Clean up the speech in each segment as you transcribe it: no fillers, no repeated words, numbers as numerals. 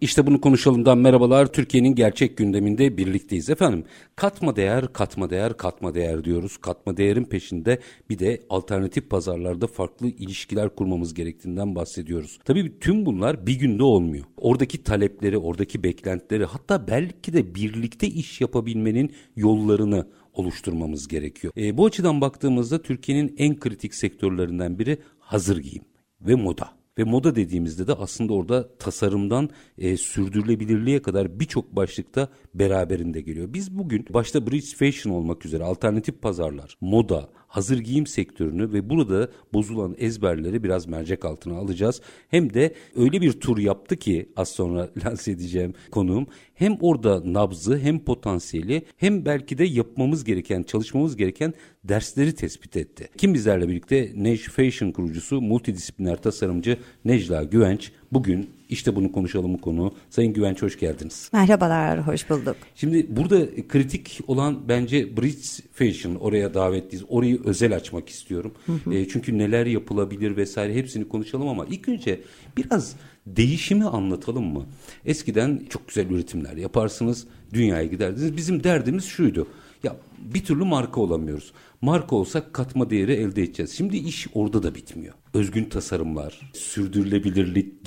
İşte Bunu Konuşalım'dan merhabalar. Türkiye'nin gerçek gündeminde birlikteyiz efendim. Katma değer, katma değer, katma değer diyoruz. Katma değerin peşinde bir de alternatif pazarlarda farklı ilişkiler kurmamız gerektiğinden bahsediyoruz. Tabii tüm bunlar bir günde olmuyor. Oradaki talepleri, oradaki beklentileri, hatta belki de birlikte iş yapabilmenin yollarını oluşturmamız gerekiyor. Bu açıdan baktığımızda Türkiye'nin en kritik sektörlerinden biri hazır giyim ve moda. Ve moda dediğimizde de aslında orada tasarımdan sürdürülebilirliğe kadar birçok başlıkta beraberinde geliyor. Biz bugün başta British Fashion olmak üzere alternatif pazarlar, moda, hazır giyim sektörünü ve burada bozulan ezberleri biraz mercek altına alacağız. Hem de öyle bir tur yaptı ki az sonra lanse edeceğim konuğum. Hem orada nabzı hem potansiyeli hem belki de yapmamız gereken, çalışmamız gereken dersleri tespit etti. Kim bizlerle birlikte? NEJ Fashion kurucusu, multidisipliner tasarımcı Nejla Güvenç. Bugün işte bunu konuşalım konuğu. Sayın Güvenç, hoş geldiniz. Merhabalar, hoş bulduk. Şimdi burada kritik olan bence BRICS Fashion, oraya davetliyiz. Orayı özel açmak istiyorum. Çünkü neler yapılabilir vesaire hepsini konuşalım ama ilk önce biraz değişimi anlatalım mı? Eskiden çok güzel üretimler yaparsınız, dünyaya giderdiniz. Bizim derdimiz şuydu. Ya bir türlü marka olamıyoruz. Marka olsak katma değeri elde edeceğiz. Şimdi iş orada da bitmiyor. Özgün tasarımlar, sürdürülebilirlik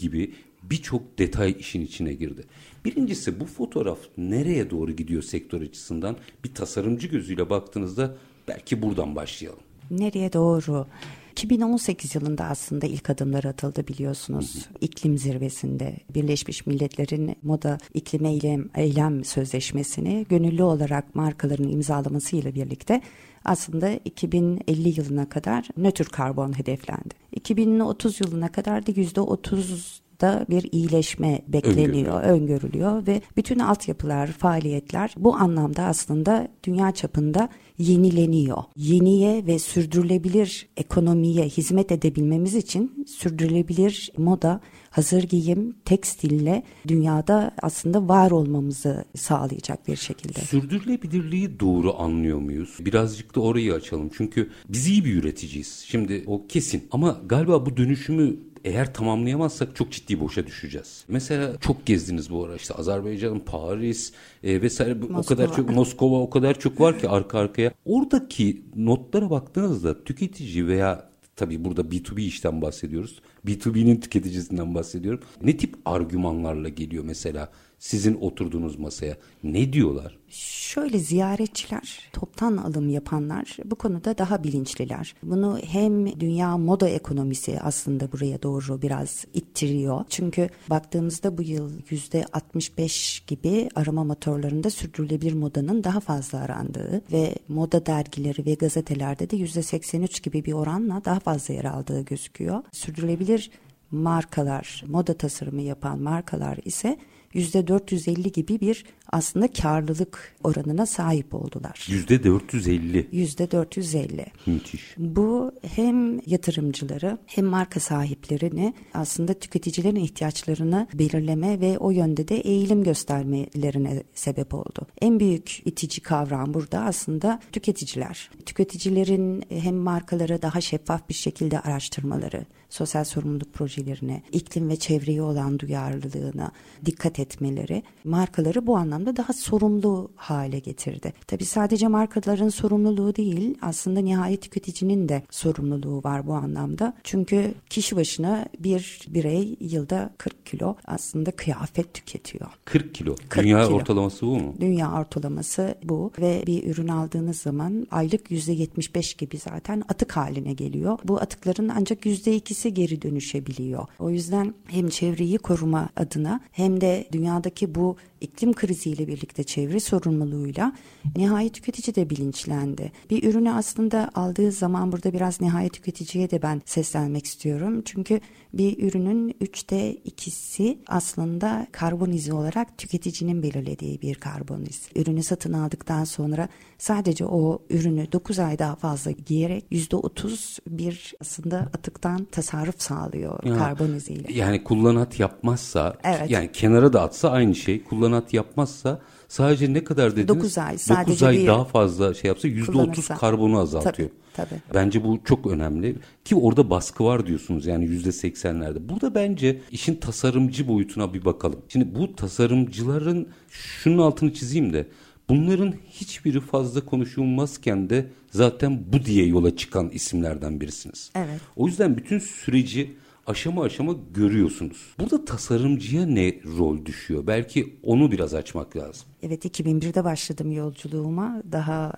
gibi birçok detay işin içine girdi. Birincisi, bu fotoğraf nereye doğru gidiyor sektör açısından? Bir tasarımcı gözüyle baktığınızda belki buradan başlayalım. Nereye doğru? 2018 yılında aslında ilk adımlar atıldı, biliyorsunuz. İklim zirvesinde Birleşmiş Milletler'in moda iklime eylem sözleşmesini gönüllü olarak markaların imzalamasıyla birlikte aslında 2050 yılına kadar nötr karbon hedeflendi. 2030 yılına kadar da %30'da bir iyileşme bekleniyor, öngörülüyor ve bütün altyapılar, faaliyetler bu anlamda aslında dünya çapında yenileniyor. Yeniye ve sürdürülebilir ekonomiye hizmet edebilmemiz için sürdürülebilir moda, hazır giyim, tekstille dünyada aslında var olmamızı sağlayacak bir şekilde. Sürdürülebilirliği doğru anlıyor muyuz? Birazcık da orayı açalım. Çünkü biz iyi bir üreticiyiz. Şimdi o kesin. Ama galiba bu dönüşümü eğer tamamlayamazsak çok ciddi boşa düşeceğiz. Mesela çok gezdiniz bu ara, işte Azerbaycan, Paris vesaire, Moskova. O kadar çok, Moskova, o kadar çok var ki arka arkaya. Oradaki notlara baktığınızda tüketici veya tabii burada B2B işten bahsediyoruz. B2B'nin tüketicisinden bahsediyorum. Ne tip argümanlarla geliyor mesela sizin oturduğunuz masaya? Ne diyorlar? Şöyle, ziyaretçiler, toptan alım yapanlar bu konuda daha bilinçliler. Bunu hem dünya moda ekonomisi aslında buraya doğru biraz ittiriyor. Çünkü baktığımızda bu yıl %65 gibi arama motorlarında sürdürülebilir modanın daha fazla arandığı ve moda dergileri ve gazetelerde de %83 gibi bir oranla daha fazla yer aldığı gözüküyor. Sürdürülebilir markalar, moda tasarımı yapan markalar ise %450 gibi bir aslında karlılık oranına sahip oldular. %450. %450. Müthiş. Bu hem yatırımcıları hem marka sahiplerini aslında tüketicilerin ihtiyaçlarını belirleme ve o yönde de eğilim göstermelerine sebep oldu. En büyük itici kavram burada aslında tüketiciler. Tüketicilerin hem markalara daha şeffaf bir şekilde araştırmaları, sosyal sorumluluk projelerine, iklim ve çevreye olan duyarlılığına dikkat etmeleri markaları bu anlamda daha sorumlu hale getirdi. Tabii sadece markaların sorumluluğu değil, aslında nihayet tüketicinin de sorumluluğu var bu anlamda. Çünkü kişi başına bir birey yılda 40 kilo aslında kıyafet tüketiyor. 40 kilo. 40 Dünya kilo. Ortalaması bu mu? Dünya ortalaması bu ve bir ürün aldığınız zaman aylık %75 gibi zaten atık haline geliyor. Bu atıkların ancak %2 etkisi geri dönüşebiliyor. O yüzden hem çevreyi koruma adına hem de dünyadaki bu iklim kriziyle birlikte çevre sorumluluğuyla nihai tüketici de bilinçlendi. Bir ürünü aslında aldığı zaman burada biraz nihai tüketiciye de ben seslenmek istiyorum. Çünkü bir ürünün 2/3'ü aslında karbon izi olarak tüketicinin belirlediği bir karbon izi. Ürünü satın aldıktan sonra sadece o ürünü 9 ay daha fazla giyerek %30 bir aslında atıktan tasarruf sağlıyor ya, karbon iziyle. Yani kullanat yapmazsa, evet, yani kenara da atsa aynı şey, kullanat yapmazsa sadece ne kadar dediniz? 9 ay. Sadece 9 ay daha fazla şey yapsa %30 karbonu azaltıyor. Tabii. Bence bu çok önemli ki orada baskı var diyorsunuz yani %80'lerde. Burada bence işin tasarımcı boyutuna bir bakalım. Şimdi bu tasarımcıların şunun altını çizeyim de bunların hiçbiri fazla konuşulmazken de zaten bu diye yola çıkan isimlerden birisiniz. Evet. O yüzden bütün süreci aşama aşama görüyorsunuz. Burada tasarımcıya ne rol düşüyor? Belki onu biraz açmak lazım. Evet, 2001'de başladım yolculuğuma. Daha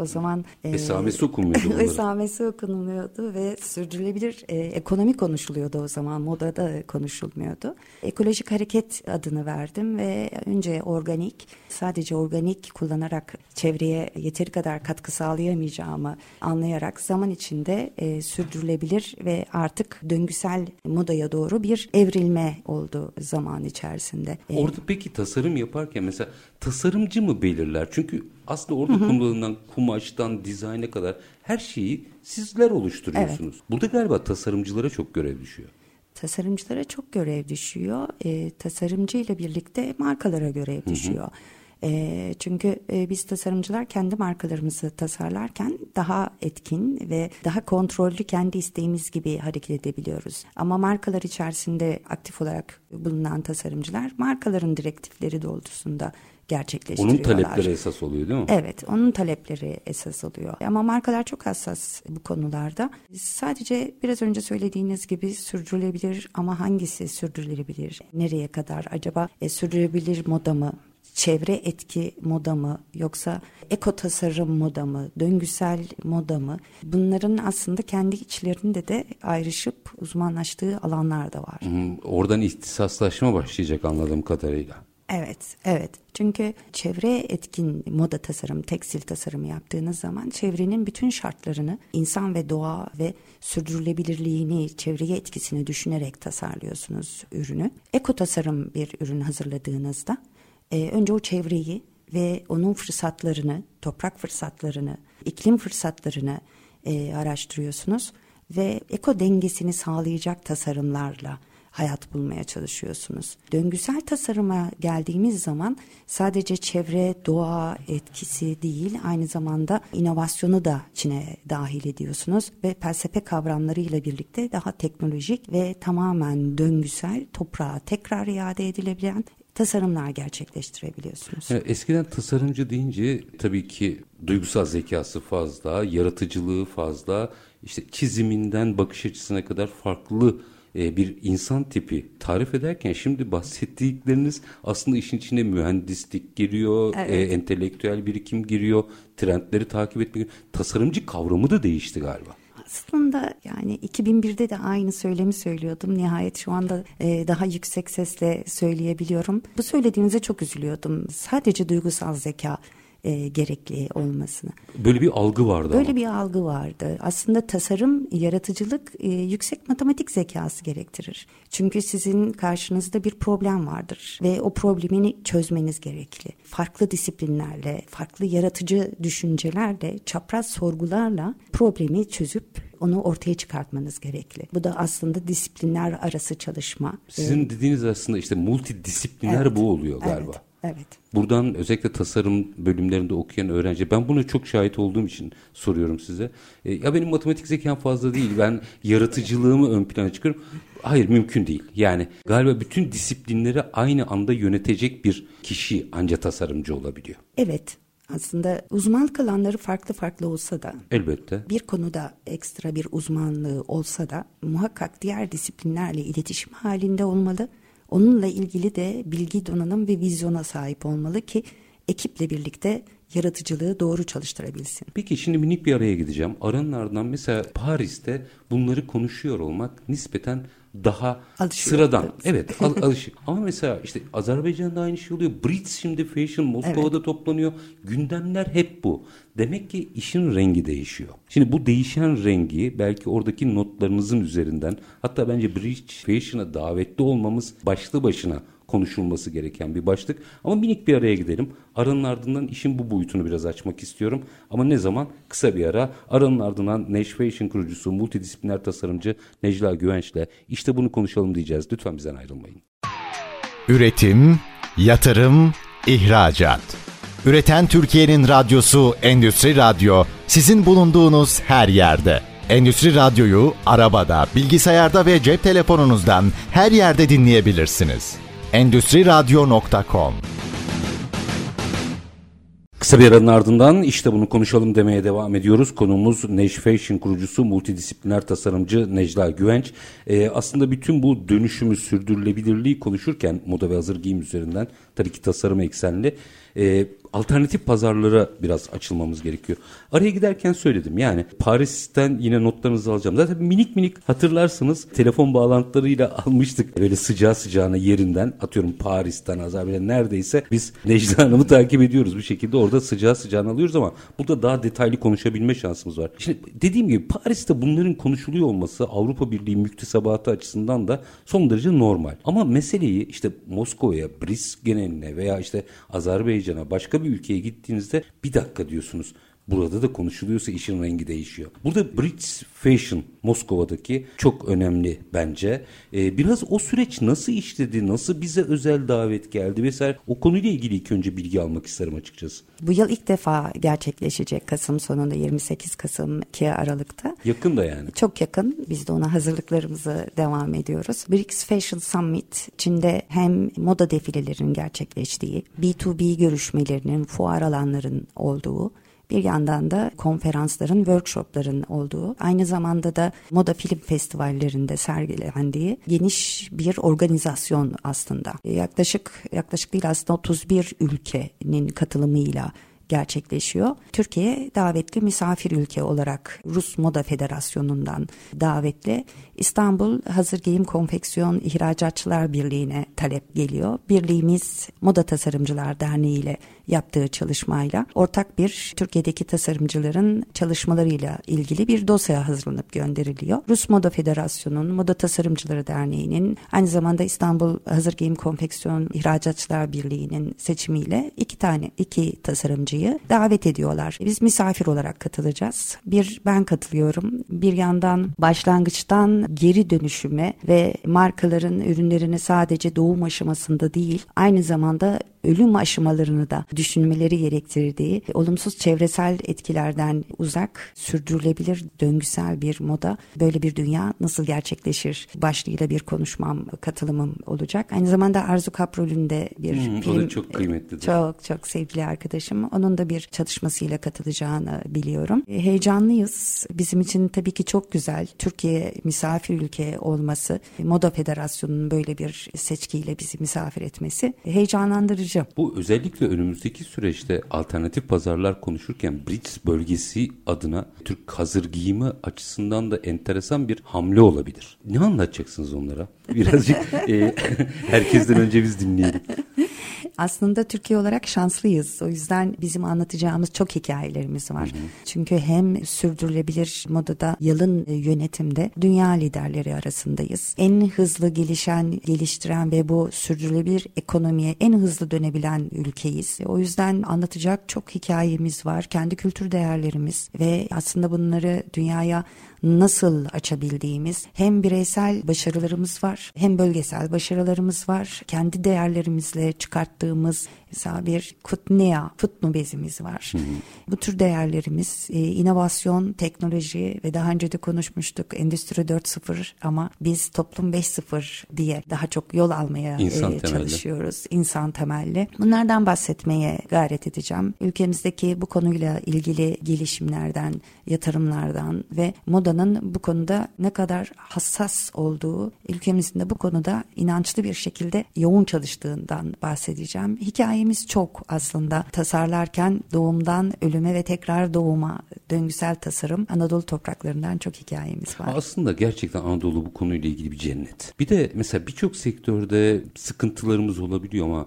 o zaman... esamesi okunmuyordu bunları. Esamesi okunmuyordu ve sürdürülebilir ekonomi konuşuluyordu o zaman. Moda da konuşulmuyordu. Ekolojik hareket adını verdim ve önce organik, sadece organik kullanarak çevreye yeteri kadar katkı sağlayamayacağımı anlayarak zaman içinde sürdürülebilir ve artık döngüsel modaya doğru bir evrilme oldu zaman içerisinde. Orada peki tasarım yaparken mesela... Tasarımcı mı belirler? Çünkü aslında orada kullanılan kumaştan dizayna kadar her şeyi sizler oluşturuyorsunuz. Evet. Burada galiba tasarımcılara çok görev düşüyor. Tasarımcılara çok görev düşüyor. Tasarımcı ile birlikte markalara görev düşüyor. Çünkü biz tasarımcılar kendi markalarımızı tasarlarken daha etkin ve daha kontrollü kendi isteğimiz gibi hareket edebiliyoruz. Ama markalar içerisinde aktif olarak bulunan tasarımcılar markaların direktifleri doğrultusunda gerçekleştiriyorlar. Onun talepleri esas oluyor değil mi? Evet, onun talepleri esas oluyor. Ama markalar çok hassas bu konularda. Sadece biraz önce söylediğiniz gibi sürdürülebilir ama hangisi sürdürülebilir? Nereye kadar acaba sürdürülebilir moda mı? Çevre etki moda mı yoksa eko tasarım moda mı, döngüsel moda mı? Bunların aslında kendi içlerinde de ayrışıp uzmanlaştığı alanlar da var. Oradan ihtisaslaşma başlayacak anladığım kadarıyla. Evet. Çünkü çevre etkin moda tasarım, tekstil tasarımı yaptığınız zaman çevrenin bütün şartlarını, insan ve doğa ve sürdürülebilirliğini, çevreye etkisini düşünerek tasarlıyorsunuz ürünü. Eko tasarım bir ürün hazırladığınızda önce o çevreyi ve onun fırsatlarını, toprak fırsatlarını, iklim fırsatlarını araştırıyorsunuz ve eko dengesini sağlayacak tasarımlarla hayat bulmaya çalışıyorsunuz. Döngüsel tasarıma geldiğimiz zaman sadece çevre, doğa etkisi değil, aynı zamanda inovasyonu da içine dahil ediyorsunuz ve felsefe kavramlarıyla birlikte daha teknolojik ve tamamen döngüsel, toprağa tekrar iade edilebilen tasarımlar gerçekleştirebiliyorsunuz. Yani eskiden tasarımcı deyince tabii ki duygusal zekası fazla, yaratıcılığı fazla, işte çiziminden bakış açısına kadar farklı bir insan tipi tarif ederken şimdi bahsettikleriniz aslında işin içine mühendislik giriyor, evet, entelektüel birikim giriyor, trendleri takip etmek, tasarımcı kavramı da değişti galiba. Aslında yani 2001'de de aynı söylemi söylüyordum. Nihayet şu anda daha yüksek sesle söyleyebiliyorum. Bu söylediğinize çok üzülüyordum. Sadece duygusal zeka gerekli olmasına. Böyle bir algı vardı. Bir algı vardı. Aslında tasarım, yaratıcılık yüksek matematik zekası gerektirir. Çünkü sizin karşınızda bir problem vardır ve o problemini çözmeniz gerekli. Farklı disiplinlerle, farklı yaratıcı düşüncelerle, çapraz sorgularla problemi çözüp onu ortaya çıkartmanız gerekli. Bu da aslında disiplinler arası çalışma. Sizin dediğiniz aslında işte multidisipliner, evet, bu oluyor galiba. Evet. Buradan özellikle tasarım bölümlerinde okuyan öğrenci, ben buna çok şahit olduğum için soruyorum size. Ya benim matematik zekam fazla değil, ben yaratıcılığımı ön plana çıkıyorum. Hayır, mümkün değil. Yani galiba bütün disiplinleri aynı anda yönetecek bir kişi ancak tasarımcı olabiliyor. Evet. Aslında uzmanlık alanları farklı olsa da, elbette bir konuda ekstra bir uzmanlığı olsa da muhakkak diğer disiplinlerle iletişim halinde olmalı. Onunla ilgili de bilgi, donanım ve vizyona sahip olmalı ki ekiple birlikte yaratıcılığı doğru çalıştırabilsin. Peki şimdi minik bir araya gideceğim. Aranın ardından mesela Paris'te bunları konuşuyor olmak nispeten daha alışık sıradan. Oldu. Evet alışık. Ama mesela işte Azerbaycan'da aynı şey oluyor. BRICS şimdi Fashion Moskova'da toplanıyor. Gündemler hep bu. Demek ki işin rengi değişiyor. Şimdi bu değişen rengi belki oradaki notlarınızın üzerinden, hatta bence BRICS Fashion'a davetli olmamız başlı başına konuşulması gereken bir başlık. Ama minik bir araya gidelim. Aranın ardından işin bu boyutunu biraz açmak istiyorum. Ama ne zaman? Kısa bir ara. Aranın ardından NEJ Fashion kurucusu, multidisipliner tasarımcı Nejla Güvenç'le işte bunu konuşalım diyeceğiz. Lütfen bizden ayrılmayın. Üretim, yatırım, ihracat. Üreten Türkiye'nin radyosu Endüstri Radyo. Sizin bulunduğunuz her yerde. Endüstri Radyo'yu arabada, bilgisayarda ve cep telefonunuzdan her yerde dinleyebilirsiniz. Endüstriradyo.com. Kısa bir aranın ardından işte bunu konuşalım demeye devam ediyoruz. Konuğumuz NEJ Fashion kurucusu, multidisipliner tasarımcı Nejla Güvenç. Aslında bütün bu dönüşümü, sürdürülebilirliği konuşurken moda ve hazır giyim üzerinden, tabii ki tasarım eksenli, alternatif pazarlara biraz açılmamız gerekiyor. Araya giderken söyledim, yani Paris'ten yine notlarınızı alacağım. Zaten minik minik hatırlarsınız telefon bağlantılarıyla almıştık. Böyle sıcağı sıcağına yerinden, atıyorum Paris'ten, Azerbaycan'dan, neredeyse biz Nejla Hanım'ı takip ediyoruz bir şekilde. Orada sıcağı sıcağına alıyoruz ama burada daha detaylı konuşabilme şansımız var. Şimdi dediğim gibi Paris'te bunların konuşuluyor olması Avrupa Birliği müktesebatı açısından da son derece normal. Ama meseleyi işte Moskova'ya, BRICS geneline veya işte Azerbaycan'a, başka bir ülkeye gittiğinizde bir dakika diyorsunuz. Burada da konuşuluyorsa işin rengi değişiyor. Burada BRICS Fashion Moskova'daki çok önemli bence. Biraz o süreç nasıl işledi, nasıl bize özel davet geldi vesaire, o konuyla ilgili ilk önce bilgi almak isterim açıkçası. Bu yıl ilk defa gerçekleşecek, Kasım sonunda, 28 Kasım-2 Aralık'ta. Yakın da yani. Çok yakın. Biz de ona hazırlıklarımızı devam ediyoruz. BRICS Fashion Summit içinde hem moda defilelerinin gerçekleştiği, B2B görüşmelerinin, fuar alanlarının olduğu, bir yandan da konferansların, workshopların olduğu, aynı zamanda da moda film festivallerinde sergilendiği geniş bir organizasyon aslında. Yaklaşık değil aslında 31 ülkenin katılımıyla gerçekleşiyor. Türkiye davetli misafir ülke olarak Rus Moda Federasyonu'ndan davetli. İstanbul Hazır Giyim Konfeksiyon İhracatçılar Birliği'ne talep geliyor. Birliğimiz Moda Tasarımcılar Derneği ile yaptığı çalışmayla ortak bir Türkiye'deki tasarımcıların çalışmalarıyla ilgili bir dosya hazırlanıp gönderiliyor. Rus Moda Federasyonu'nun, Moda Tasarımcıları Derneği'nin, aynı zamanda İstanbul Hazır Giyim Konfeksiyon İhracatçılar Birliği'nin seçimiyle iki tasarımcıyı davet ediyorlar. Biz misafir olarak katılacağız. Ben katılıyorum. Bir yandan başlangıçtan geri dönüşüme ve markaların ürünlerini sadece doğum aşamasında değil, aynı zamanda ölüm aşamalarını da düşünmeleri gerektirdiği, olumsuz çevresel etkilerden uzak, sürdürülebilir, döngüsel bir moda, böyle bir dünya nasıl gerçekleşir başlığıyla bir konuşmam, katılımım olacak. Aynı zamanda Arzu Kaprol'ün de bir film, o da çok kıymetli. Çok çok sevgili arkadaşım. Onun da bir çalışmasıyla katılacağını biliyorum. Heyecanlıyız. Bizim için tabii ki çok güzel. Türkiye misafir ülke olması, Moda Federasyonu'nun böyle bir seçkiyle bizi misafir etmesi heyecanlandırıcı. Bu özellikle önümüzdeki süreçte alternatif pazarlar konuşurken BRICS bölgesi adına Türk hazır giyimi açısından da enteresan bir hamle olabilir. Ne anlatacaksınız onlara? Birazcık herkesten önce biz dinleyelim. Aslında Türkiye olarak şanslıyız. O yüzden bizim anlatacağımız çok hikayelerimiz var. Hı hı. Çünkü hem sürdürülebilir modada, yalın yönetimde dünya liderleri arasındayız. En hızlı gelişen, geliştiren ve bu sürdürülebilir ekonomiye en hızlı dönebilen ülkeyiz. O yüzden anlatacak çok hikayemiz var. Kendi kültür değerlerimiz ve aslında bunları dünyaya nasıl açabildiğimiz, hem bireysel başarılarımız var, hem bölgesel başarılarımız var. Kendi değerlerimizle çıkarttığımız mesela bir futnu bezimiz var. Hı hı. Bu tür değerlerimiz, inovasyon, teknoloji ve daha önce de konuşmuştuk Endüstri 4.0 ama biz toplum 5.0 diye daha çok yol almaya çalışıyoruz. İnsan temelli. Bunlardan bahsetmeye gayret edeceğim. Ülkemizdeki bu konuyla ilgili gelişimlerden, yatırımlardan ve modanın bu konuda ne kadar hassas olduğu, ülkemizin de bu konuda inançlı bir şekilde yoğun çalıştığından bahsedeceğim. söyleyeceğim. Hikayemiz çok aslında. Tasarlarken doğumdan ölüme ve tekrar doğuma döngüsel tasarım, Anadolu topraklarından çok hikayemiz var. Aslında gerçekten Anadolu bu konuyla ilgili bir cennet. Bir de mesela birçok sektörde sıkıntılarımız olabiliyor ama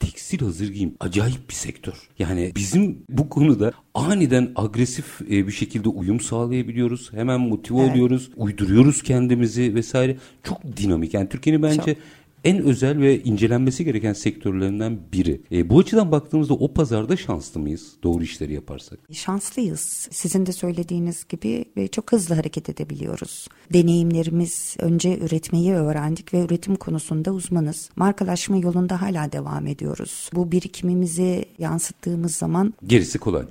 tekstil hazır giyim acayip bir sektör. Yani bizim bu konuda aniden agresif bir şekilde uyum sağlayabiliyoruz. Hemen motive oluyoruz, uyduruyoruz kendimizi vesaire. Çok dinamik. Yani Türkiye'nin bence en özel ve incelenmesi gereken sektörlerinden biri. Bu açıdan baktığımızda o pazarda şanslı mıyız? Doğru işleri yaparsak. Şanslıyız. Sizin de söylediğiniz gibi çok hızlı hareket edebiliyoruz. Deneyimlerimiz, önce üretmeyi öğrendik ve üretim konusunda uzmanız. Markalaşma yolunda hala devam ediyoruz. Bu birikimimizi yansıttığımız zaman gerisi kolay.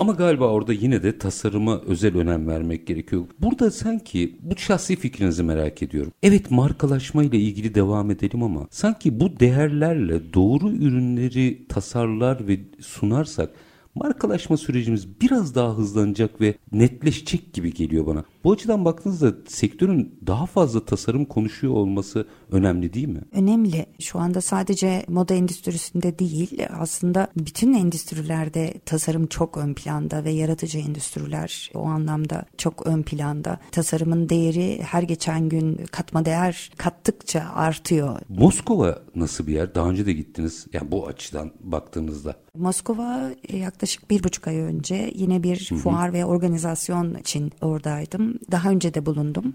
Ama galiba orada yine de tasarıma özel önem vermek gerekiyor. Burada sanki bu şahsi fikrinizi merak ediyorum. Evet, markalaşmayla ilgili devam ediyoruz. Ama sanki bu değerlerle doğru ürünleri tasarlar ve sunarsak markalaşma sürecimiz biraz daha hızlanacak ve netleşecek gibi geliyor bana. Bu açıdan baktığınızda sektörün daha fazla tasarım konuşuyor olması önemli değil mi? Önemli. Şu anda sadece moda endüstrisinde değil, aslında bütün endüstrilerde tasarım çok ön planda ve yaratıcı endüstriler o anlamda çok ön planda. Tasarımın değeri her geçen gün katma değer kattıkça artıyor. Moskova nasıl bir yer? Daha önce de gittiniz. Yani bu açıdan baktığınızda. Moskova yaklaşık 1,5 ay önce yine bir fuar ve organizasyon için oradaydım. Daha önce de bulundum.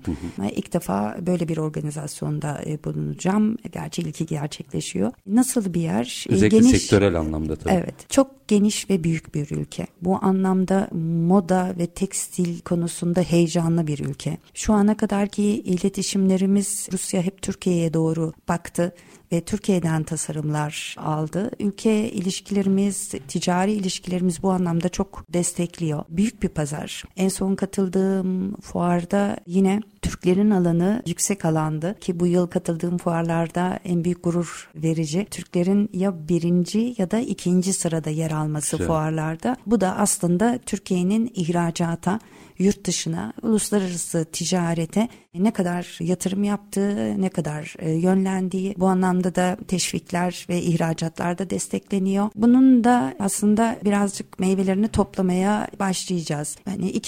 İlk defa böyle bir organizasyonda bulunacağım. Gerçi ilki gerçekleşiyor. Nasıl bir yer? Özellikle geniş, sektörel anlamda tabii. Evet. Çok geniş ve büyük bir ülke. Bu anlamda moda ve tekstil konusunda heyecanlı bir ülke. Şu ana kadarki iletişimlerimiz, Rusya hep Türkiye'ye doğru baktı ve Türkiye'den tasarımlar aldı. Ülke ilişkilerimiz, ticari ilişkilerimiz bu anlamda çok destekliyor. Büyük bir pazar. En son katıldığım fuarda yine Türklerin alanı yüksek alandı ki bu yıl katıldığım fuarlarda en büyük gurur verici. Türklerin ya 1. ya da 2. sırada yer alması fuarlarda. Bu da aslında Türkiye'nin ihracata, yurt dışına, uluslararası ticarete ne kadar yatırım yaptığı, ne kadar yönlendiği, bu anlamda da teşvikler ve ihracatlar da destekleniyor. Bunun da aslında birazcık meyvelerini toplamaya başlayacağız. Yani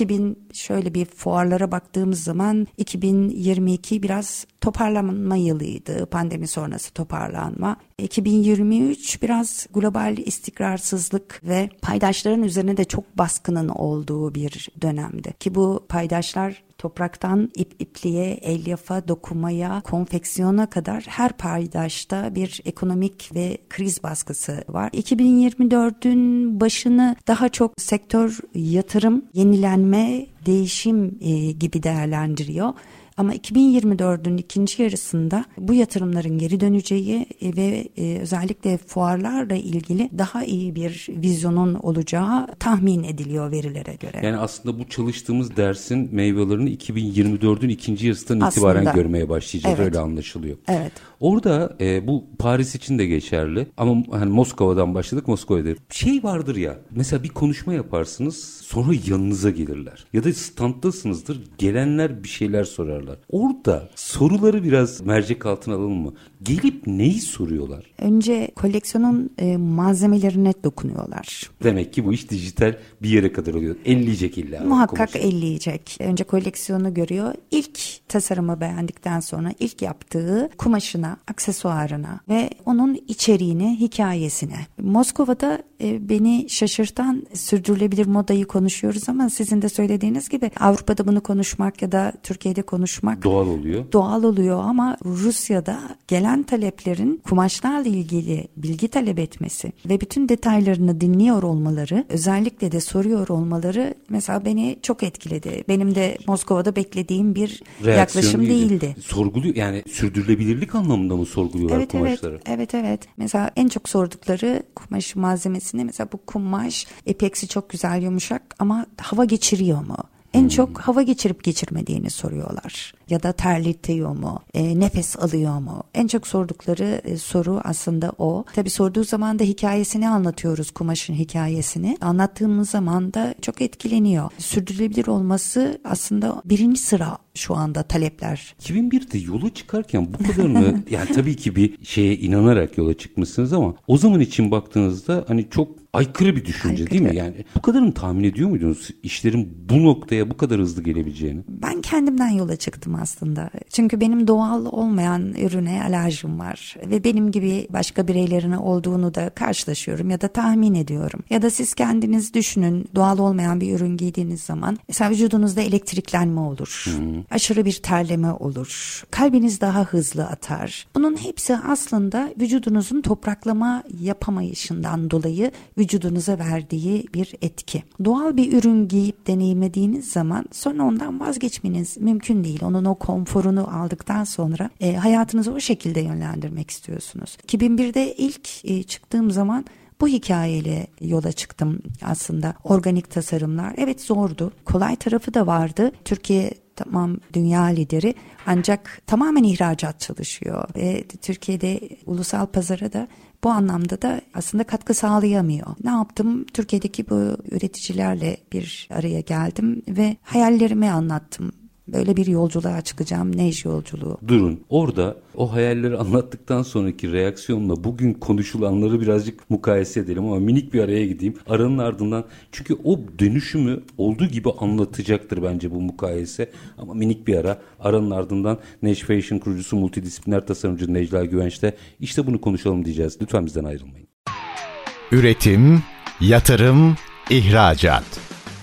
şöyle bir fuarlara baktığımız zaman 2022 biraz toparlanma yılıydı. Pandemi sonrası toparlanma. 2023 biraz global istikrarsızlık ve paydaşların üzerine de çok baskının olduğu bir dönemdi. Ki bu paydaşlar topraktan ipliğe, elyafa, dokumaya, konfeksiyona kadar her paydaşta bir ekonomik ve kriz baskısı var. 2024'ün başını daha çok sektör yatırım, yenilenme, değişim gibi değerlendiriyor. Ama 2024'ün ikinci yarısında bu yatırımların geri döneceği ve özellikle fuarlarla ilgili daha iyi bir vizyonun olacağı tahmin ediliyor verilere göre. Yani aslında bu çalıştığımız dersin meyvelerini 2024'ün ikinci yarısından itibaren görmeye başlayacağız. Evet. Öyle anlaşılıyor. Evet. Orada bu Paris için de geçerli ama hani Moskova'dan başladık, Moskova'da. Şey vardır ya, mesela bir konuşma yaparsınız sonra yanınıza gelirler ya da standtasınızdır, gelenler bir şeyler sorarlar. Orada soruları biraz mercek altına alalım mı? Gelip neyi soruyorlar? Önce koleksiyonun malzemelerine dokunuyorlar. Demek ki bu iş dijital bir yere kadar oluyor. Elleyecek illa. Muhakkak elleyecek. Önce koleksiyonu görüyor. İlk tasarımı beğendikten sonra ilk yaptığı kumaşına, aksesuarına ve onun içeriğine, hikayesine. Moskova'da beni şaşırtan, sürdürülebilir modayı konuşuyoruz ama sizin de söylediğiniz gibi Avrupa'da bunu konuşmak ya da Türkiye'de konuşmak doğal oluyor ama Rusya'da gelen taleplerin kumaşlarla ilgili bilgi talep etmesi ve bütün detaylarını dinliyor olmaları, özellikle de soruyor olmaları mesela beni çok etkiledi. Benim de Moskova'da beklediğim bir yaklaşım değildi. Sorguluyor, yani sürdürülebilirlik anlamında mı sorguluyorlar kumaşları? Evet. Mesela en çok sordukları kumaş malzemesini, mesela bu kumaş epeksi çok güzel, yumuşak ama hava geçiriyor mu? En çok hava geçirip geçirmediğini soruyorlar. Ya da terletiyor mu? Nefes alıyor mu? En çok sordukları soru aslında o. Tabii sorduğu zaman da hikayesini anlatıyoruz, kumaşın hikayesini. Anlattığımız zaman da çok etkileniyor. Sürdürülebilir olması aslında birinci sıra şu anda talepler. 2001'de yola çıkarken bu kadarını yani tabii ki bir şeye inanarak yola çıkmışsınız ama o zaman için baktığınızda hani çok aykırı bir düşünce değil mi? Yani bu kadarını tahmin ediyor muydunuz? İşlerin bu noktaya bu kadar hızlı gelebileceğini? Ben kendimden yola çıktım aslında. Çünkü benim doğal olmayan ürüne alerjim var. Ve benim gibi başka bireylerin olduğunu da karşılaşıyorum ya da tahmin ediyorum. Ya da siz kendiniz düşünün, doğal olmayan bir ürün giydiğiniz zaman mesela vücudunuzda elektriklenme olur. Hı-hı. Aşırı bir terleme olur. Kalbiniz daha hızlı atar. Bunun hepsi aslında vücudunuzun topraklama yapamayışından dolayı vücudunuza verdiği bir etki. Doğal bir ürün giyip deneyimlediğiniz zaman sonra ondan vazgeçmeniz mümkün değil. Onun o konforunu aldıktan sonra hayatınızı o şekilde yönlendirmek istiyorsunuz. 2001'de ilk çıktığım zaman bu hikayeyle yola çıktım aslında. Organik tasarımlar evet zordu. Kolay tarafı da vardı. Türkiye tamam dünya lideri ancak tamamen ihracat çalışıyor. Ve Türkiye'de ulusal pazara da bu anlamda da aslında katkı sağlayamıyor. Ne yaptım? Türkiye'deki bu üreticilerle bir araya geldim ve hayallerimi anlattım. Böyle bir yolculuğa çıkacağım, NEJ yolculuğu. Durun, orada o hayalleri anlattıktan sonraki reaksiyonla bugün konuşulanları birazcık mukayese edelim ama minik bir araya gideyim. Aranın ardından çünkü o dönüşümü olduğu gibi anlatacaktır bence bu mukayese ama minik bir ara. Aranın ardından NEJ Fashion kurucusu, multidisipliner tasarımcı Nejla Güvenç'te işte bunu konuşalım diyeceğiz. Lütfen bizden ayrılmayın. Üretim, yatırım, ihracat.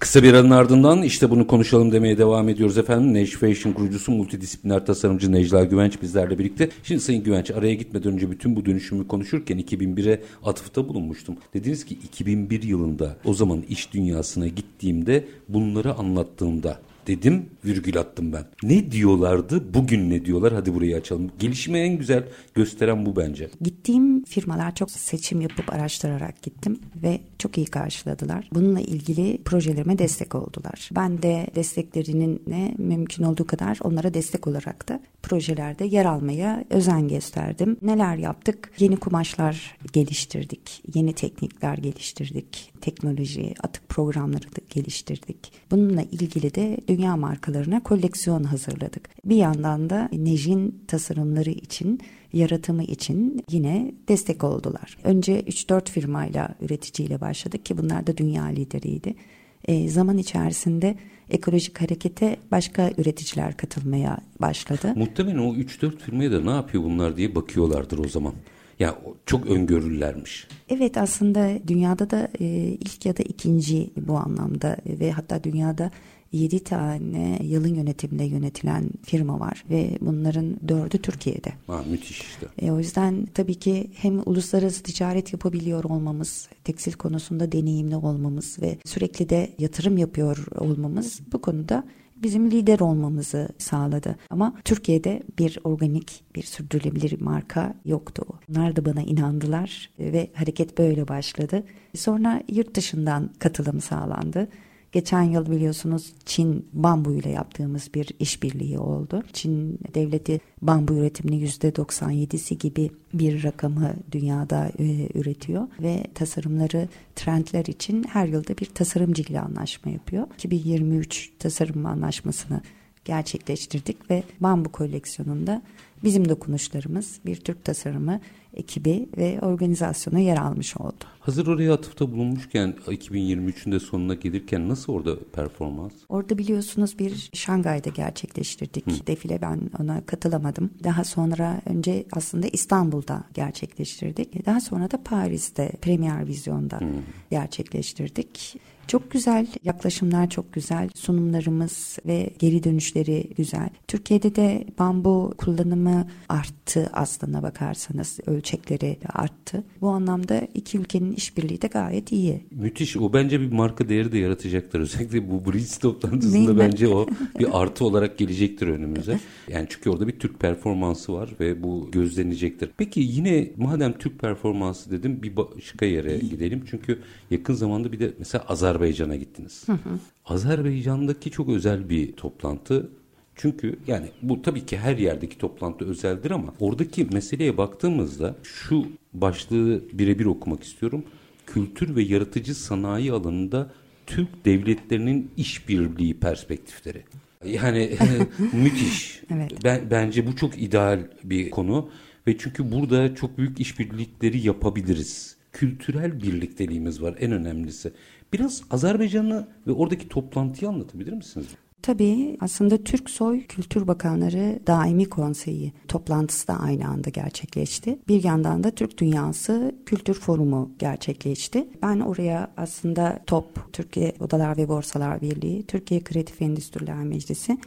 Kısa bir aranın ardından işte bunu konuşalım demeye devam ediyoruz efendim. NEJ Fashion kurucusu, multidisipliner tasarımcı Nejla Güvenç bizlerle birlikte. Şimdi Sayın Güvenç, araya gitmeden önce bütün bu dönüşümü konuşurken 2001'e atıfta bulunmuştum. Dediniz ki 2001 yılında o zaman iş dünyasına gittiğimde bunları anlattığımda dedim, virgül attım ben. Ne diyorlardı, bugün ne diyorlar? Hadi burayı açalım. Gelişimi en güzel gösteren bu bence. Gittiğim firmalar çok seçim yapıp araştırarak gittim ve çok iyi karşıladılar. Bununla ilgili projelerime destek oldular. Ben de desteklerinin ne mümkün olduğu kadar onlara destek olarak da projelerde yer almaya özen gösterdim. Neler yaptık? Yeni kumaşlar geliştirdik. Yeni teknikler geliştirdik. Teknoloji, atık programları da geliştirdik. Bununla ilgili de dünya markalarına koleksiyon hazırladık. Bir yandan da NEJ'in tasarımları için, yaratımı için yine destek oldular. Önce 3-4 firmayla, üreticiyle başladık ki bunlar da dünya lideriydi. Zaman içerisinde ekolojik harekete başka üreticiler katılmaya başladı. Muhtemelen o 3-4 firmaya da ne yapıyor bunlar diye bakıyorlardır o zaman. Ya çok öngörülülermiş. Evet, aslında dünyada da ilk ya da ikinci bu anlamda ve hatta dünyada 7 tane yılın yönetiminde yönetilen firma var ve bunların 4'ü Türkiye'de. Ha, müthiş işte. O yüzden tabii ki hem uluslararası ticaret yapabiliyor olmamız, tekstil konusunda deneyimli olmamız ve sürekli de yatırım yapıyor olmamız bu konuda bizim lider olmamızı sağladı. Ama Türkiye'de bir organik, bir sürdürülebilir marka yoktu. Onlar da bana inandılar ve hareket böyle başladı. Sonra yurt dışından katılım sağlandı. Geçen yıl biliyorsunuz Çin bambuyla yaptığımız bir işbirliği oldu. Çin devleti bambu üretimini %97'si gibi bir rakamı dünyada üretiyor ve tasarımları, trendler için her yılda bir tasarımcıyla anlaşma yapıyor. 2023 tasarım anlaşmasını gerçekleştirdik ve bambu koleksiyonunda bizim dokunuşlarımız, bir Türk tasarımı ekibi ve organizasyonu yer almış oldu. Hazır oraya atıfta bulunmuşken 2023'ün de sonuna gelirken nasıl orada performans? Orada biliyorsunuz bir Şangay'da gerçekleştirdik. Defile, ben ona katılamadım. Daha sonra önce aslında İstanbul'da gerçekleştirdik. Daha sonra da Paris'te Premier Vizyon'da gerçekleştirdik. Çok güzel, yaklaşımlar çok güzel, sunumlarımız ve geri dönüşleri güzel. Türkiye'de de bambu kullanımı oranı arttı aslına bakarsanız, ölçekleri arttı. Bu anlamda iki ülkenin işbirliği de gayet iyi. Müthiş. O bence bir marka değeri de yaratacaktır. Özellikle bu BRICS toplantısında bence o bir artı olarak gelecektir önümüze. Yani çünkü orada bir Türk performansı var ve bu gözlenecektir. Peki yine madem Türk performansı dedim, bir başka yere gidelim. Çünkü yakın zamanda bir de mesela Azerbaycan'a gittiniz. Azerbaycan'daki çok özel bir toplantı. Çünkü yani bu tabii ki her yerdeki toplantı özeldir ama oradaki meseleye baktığımızda şu başlığı birebir okumak istiyorum. Kültür ve yaratıcı sanayi alanında Türk devletlerinin işbirliği perspektifleri. Yani müthiş. Evet. Bence bu çok ideal bir konu ve çünkü burada çok büyük işbirlikleri yapabiliriz. Kültürel birlikteliğimiz var en önemlisi. Biraz Azerbaycan'ı ve oradaki toplantıyı anlatabilir misiniz? Tabii aslında Türk Soy Kültür Bakanları Daimi Konseyi toplantısı da aynı anda gerçekleşti. Bir yandan da Türk Dünyası Kültür Forumu gerçekleşti. Ben oraya aslında TOP, Türkiye Odalar ve Borsalar Birliği, Türkiye Kreatif Endüstriler Meclisi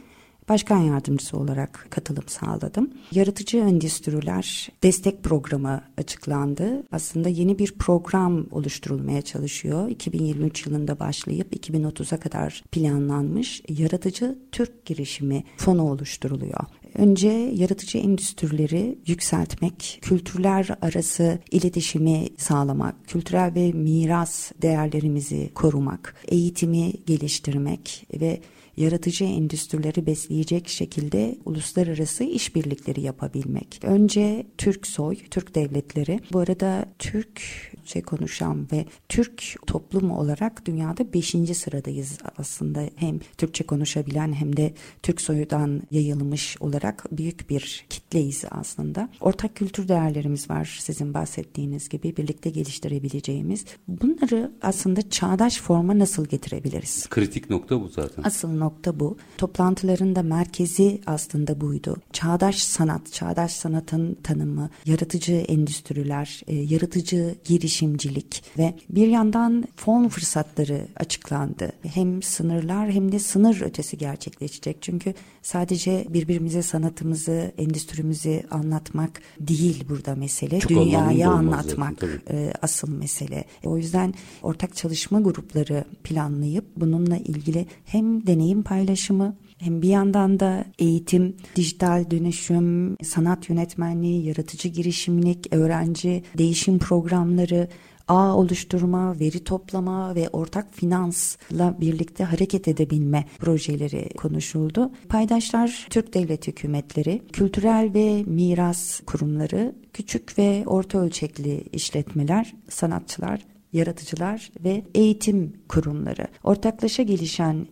Başkan Yardımcısı olarak katılım sağladım. Yaratıcı Endüstriler Destek Programı açıklandı. Aslında yeni bir program oluşturulmaya çalışıyor. 2023 yılında başlayıp 2030'a kadar planlanmış Yaratıcı Türk Girişimi Fonu oluşturuluyor. Önce yaratıcı endüstrileri yükseltmek, kültürler arası iletişimi sağlamak, kültürel ve miras değerlerimizi korumak, eğitimi geliştirmek ve yaratıcı endüstrileri besleyecek şekilde uluslararası işbirlikleri yapabilmek. Önce Türk soy, Türk devletleri. Bu arada Türkçe konuşan ve Türk toplumu olarak dünyada 5. sıradayız aslında. Hem Türkçe konuşabilen hem de Türk soyudan yayılmış olarak büyük bir kitleyiz aslında. Ortak kültür değerlerimiz var sizin bahsettiğiniz gibi birlikte geliştirebileceğimiz. Bunları aslında çağdaş forma nasıl getirebiliriz? Kritik nokta bu zaten. Asıl nokta bu. Toplantıların da merkezi aslında buydu. Çağdaş sanat, çağdaş sanatın tanımı, yaratıcı endüstriler, yaratıcı girişimcilik ve bir yandan fon fırsatları açıklandı. Hem sınırlar hem de sınır ötesi gerçekleşecek. Çünkü sadece birbirimize sanatımızı, endüstrimizi anlatmak değil burada mesele. Çok dünyayı anlatmak zaten, asıl mesele. O yüzden ortak çalışma grupları planlayıp bununla ilgili hem deneyim paylaşımı, hem bir yandan da eğitim, dijital dönüşüm, sanat yönetmenliği, yaratıcı girişimlik, öğrenci değişim programları, ağ oluşturma, veri toplama ve ortak finansla birlikte hareket edebilme projeleri konuşuldu. Paydaşlar Türk devlet hükümetleri, kültürel ve miras kurumları, küçük ve orta ölçekli işletmeler, sanatçılar, yaratıcılar ve eğitim kurumları. Ortaklaşa gelişen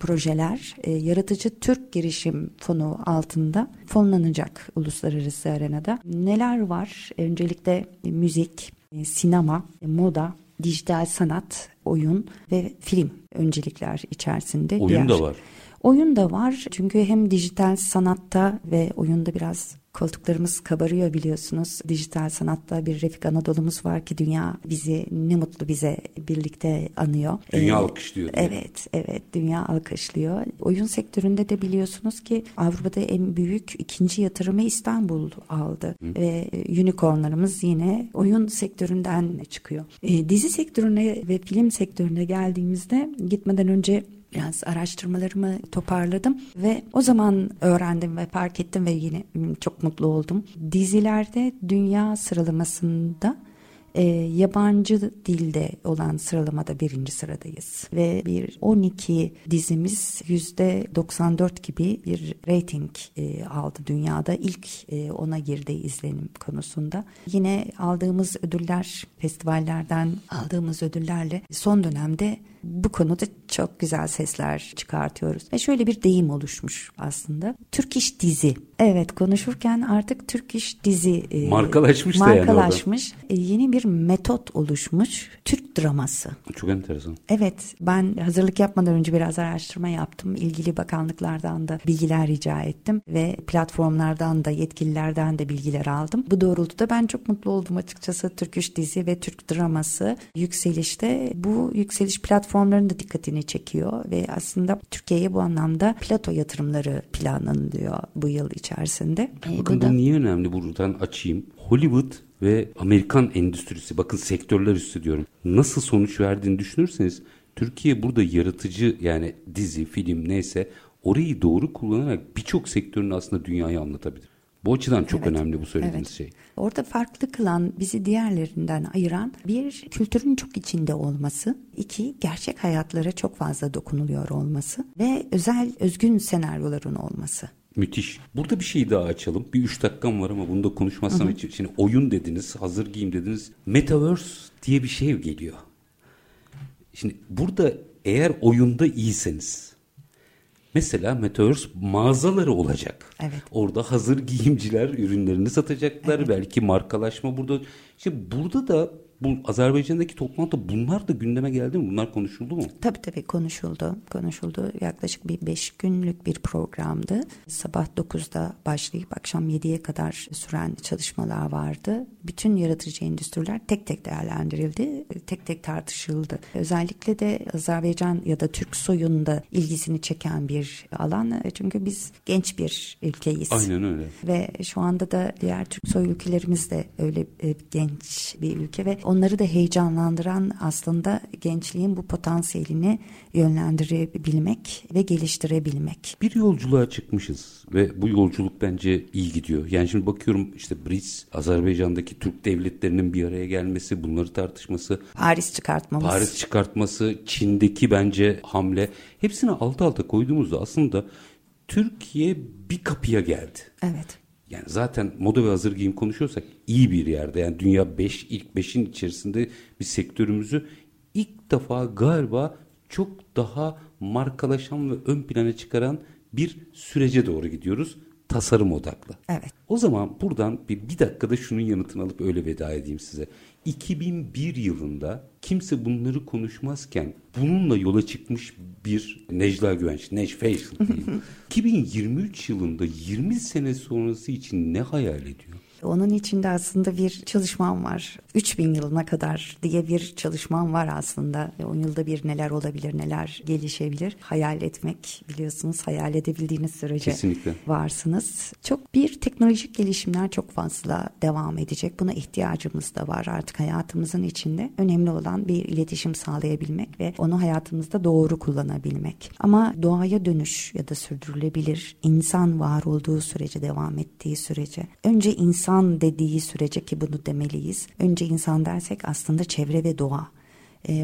projeler Yaratıcı Türk Girişim Fonu altında fonlanacak uluslararası arenada. Neler var? Öncelikle müzik, sinema, moda, dijital sanat, oyun ve film öncelikler içerisinde. Oyun da var. Oyun da var çünkü hem dijital sanatta ve oyunda biraz koltuklarımız kabarıyor biliyorsunuz. Dijital sanatta bir Refik Anadolu'muz var ki dünya bizi, ne mutlu bize, birlikte anıyor. Dünya alkışlıyor. Evet, dünya alkışlıyor. Oyun sektöründe de biliyorsunuz ki Avrupa'da en büyük ikinci yatırımı İstanbul aldı. Ve unicornlarımız yine oyun sektöründen çıkıyor. Dizi sektörüne ve film sektörüne geldiğimizde gitmeden önce biraz araştırmalarımı toparladım ve o zaman öğrendim ve fark ettim ve yine çok mutlu oldum. Dizilerde dünya sıralamasında yabancı dilde olan sıralamada 1. sıradayız. Ve bir 12 dizimiz %94 gibi bir reyting aldı dünyada. İlk ona girdi izlenim konusunda. Yine aldığımız ödüller, festivallerden aldığımız ödüllerle son dönemde bu konuda çok güzel sesler çıkartıyoruz. Ve şöyle bir deyim oluşmuş aslında. Türk iş dizi. Evet, konuşurken artık Türk iş dizi markalaşmış da yani orada. Yeni bir metot oluşmuş, Türk draması. Çok enteresan. Evet, ben hazırlık yapmadan önce biraz araştırma yaptım. İlgili bakanlıklardan da bilgiler rica ettim ve platformlardan da, yetkililerden de bilgiler aldım. Bu doğrultuda ben çok mutlu oldum açıkçası. Türk dizi ve Türk draması yükselişte. Bu yükseliş platformlarının da dikkatini çekiyor ve aslında Türkiye'ye bu anlamda plato yatırımları planlanıyor bu yıl içerisinde. Bakın bu niye önemli, buradan açayım. Hollywood ve Amerikan endüstrisi, bakın sektörler üstü diyorum, nasıl sonuç verdiğini düşünürseniz Türkiye burada yaratıcı, yani dizi, film neyse orayı doğru kullanarak birçok sektörün aslında dünyayı anlatabilir. Bu açıdan çok önemli bu söylediğiniz şey. Orada farklı kılan, bizi diğerlerinden ayıran, bir, kültürün çok içinde olması, iki, gerçek hayatlara çok fazla dokunuluyor olması ve özel, özgün senaryoların olması. Müthiş. Burada bir şey daha açalım. Bir 3 dakikam var ama bunu da konuşmazsam hiç. Şimdi oyun dediniz, hazır giyim dediniz. Metaverse diye bir şey geliyor. Şimdi burada eğer oyunda iyiyseniz, mesela Metaverse mağazaları olacak. Evet. Orada hazır giyimciler ürünlerini satacaklar. Evet. Belki markalaşma burada. Şimdi burada da bu Azerbaycan'daki toplantı, bunlar da gündeme geldi mi? Bunlar konuşuldu mu? Tabii konuşuldu. Yaklaşık bir 5 günlük bir programdı. Sabah 9'da başlayıp akşam 7'ye kadar süren çalışmalar vardı. Bütün yaratıcı endüstriler tek tek değerlendirildi. Tek tek tartışıldı. Özellikle de Azerbaycan ya da Türk soyunda ilgisini çeken bir alan. Çünkü biz genç bir ülkeyiz. Aynen öyle. Ve şu anda da diğer Türk soy ülkelerimiz de öyle genç bir ülke ve onları da heyecanlandıran aslında gençliğin bu potansiyelini yönlendirebilmek ve geliştirebilmek. Bir yolculuğa çıkmışız ve bu yolculuk bence iyi gidiyor. Yani şimdi bakıyorum işte BRICS, Azerbaycan'daki Türk devletlerinin bir araya gelmesi, bunları tartışması. Paris çıkartması, Çin'deki bence hamle. Hepsini alt alta koyduğumuzda aslında Türkiye bir kapıya geldi. Evet. Yani zaten moda ve hazır giyim konuşuyorsak iyi bir yerde, yani dünya 5, ilk 5'in içerisinde bir sektörümüzü ilk defa galiba çok daha markalaşan ve ön plana çıkaran bir sürece doğru gidiyoruz, tasarım odaklı. Evet. O zaman buradan bir dakikada şunun yanıtını alıp öyle veda edeyim size. 2001 yılında kimse bunları konuşmazken bununla yola çıkmış bir Nejla Güvenç, NEJ Fashion diyeyim. 2023 yılında 20 sene sonrası için ne hayal ediyor? Onun içinde aslında bir çalışmam var. 3000 yılına kadar diye bir çalışmam var aslında. 10 yılda bir neler olabilir, neler gelişebilir. Hayal etmek, biliyorsunuz, hayal edebildiğiniz sürece kesinlikle varsınız. Çok bir teknolojik gelişimler çok fazla devam edecek. Buna ihtiyacımız da var artık hayatımızın içinde. Önemli olan bir iletişim sağlayabilmek ve onu hayatımızda doğru kullanabilmek. Ama doğaya dönüş ya da sürdürülebilir, insan var olduğu sürece, devam ettiği sürece, önce insan dediği sürece, ki bunu demeliyiz. Önce insan dersek aslında çevre ve doğa.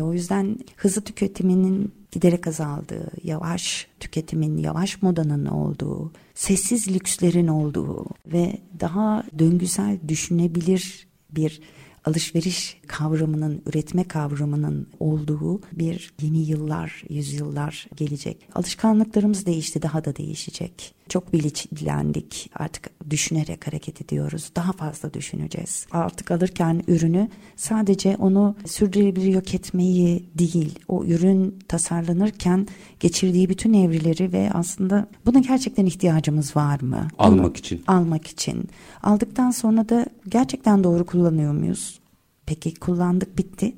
O yüzden hızlı tüketiminin giderek azaldığı, yavaş tüketimin, yavaş modanın olduğu, sessiz lükslerin olduğu ve daha döngüsel, düşünebilir bir alışveriş kavramının, üretme kavramının olduğu bir yeni yıllar, yüzyıllar gelecek. Alışkanlıklarımız değişti, daha da değişecek. Çok bilinçlendik, artık düşünerek hareket ediyoruz. Daha fazla düşüneceğiz. Artık alırken ürünü sadece onu sürdürülebilir, yok etmeyi değil, o ürün tasarlanırken geçirdiği bütün evrileri ve aslında buna gerçekten ihtiyacımız var mı? Almak için. Aldıktan sonra da gerçekten doğru kullanıyor muyuz? Peki kullandık, bitti.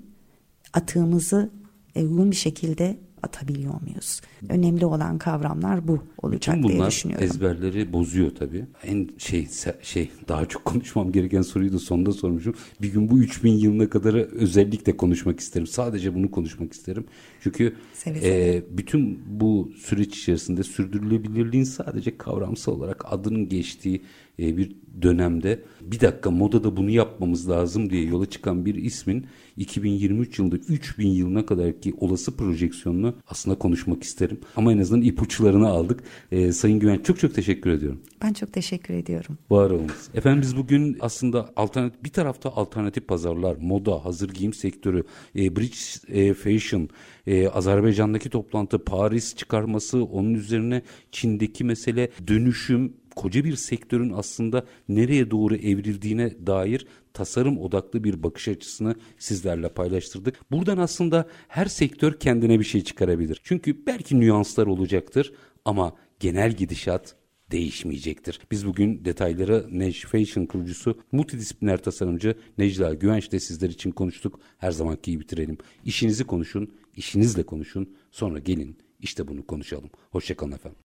Atığımızı uygun bir şekilde atabiliyor muyuz? Önemli olan kavramlar bu olacak diye düşünüyorum. Bunlar ezberleri bozuyor tabii. En daha çok konuşmam gereken soruyu da sonda sormuşum. Bir gün bu 3000 yılına kadar özellikle konuşmak isterim. Sadece bunu konuşmak isterim. Çünkü bütün bu süreç içerisinde sürdürülebilirliğin sadece kavramsal olarak adının geçtiği bir dönemde bir dakika modada bunu yapmamız lazım diye yola çıkan bir ismin 2023 yılında 3000 yılına kadarki olası projeksiyonunu aslında konuşmak isterim. Ama en azından ipuçlarını aldık. Sayın Güvenç, çok çok teşekkür ediyorum. Ben çok teşekkür ediyorum. Var olunuz. Efendim biz bugün aslında bir tarafta alternatif pazarlar, moda, hazır giyim sektörü, BRICS Fashion, Azerbaycan'daki toplantı, Paris çıkarması, onun üzerine Çin'deki mesele, dönüşüm, koca bir sektörün aslında nereye doğru evrildiğine dair tasarım odaklı bir bakış açısını sizlerle paylaştırdık. Buradan aslında her sektör kendine bir şey çıkarabilir. Çünkü belki nüanslar olacaktır ama genel gidişat değişmeyecektir. Biz bugün detayları NEJ Fashion kurucusu, multidisipliner tasarımcı Nejla Güvenç de sizler için konuştuk. Her zamanki gibi bitirelim. İşinizi konuşun, işinizle konuşun. Sonra gelin işte bunu konuşalım. Hoşça kalın efendim.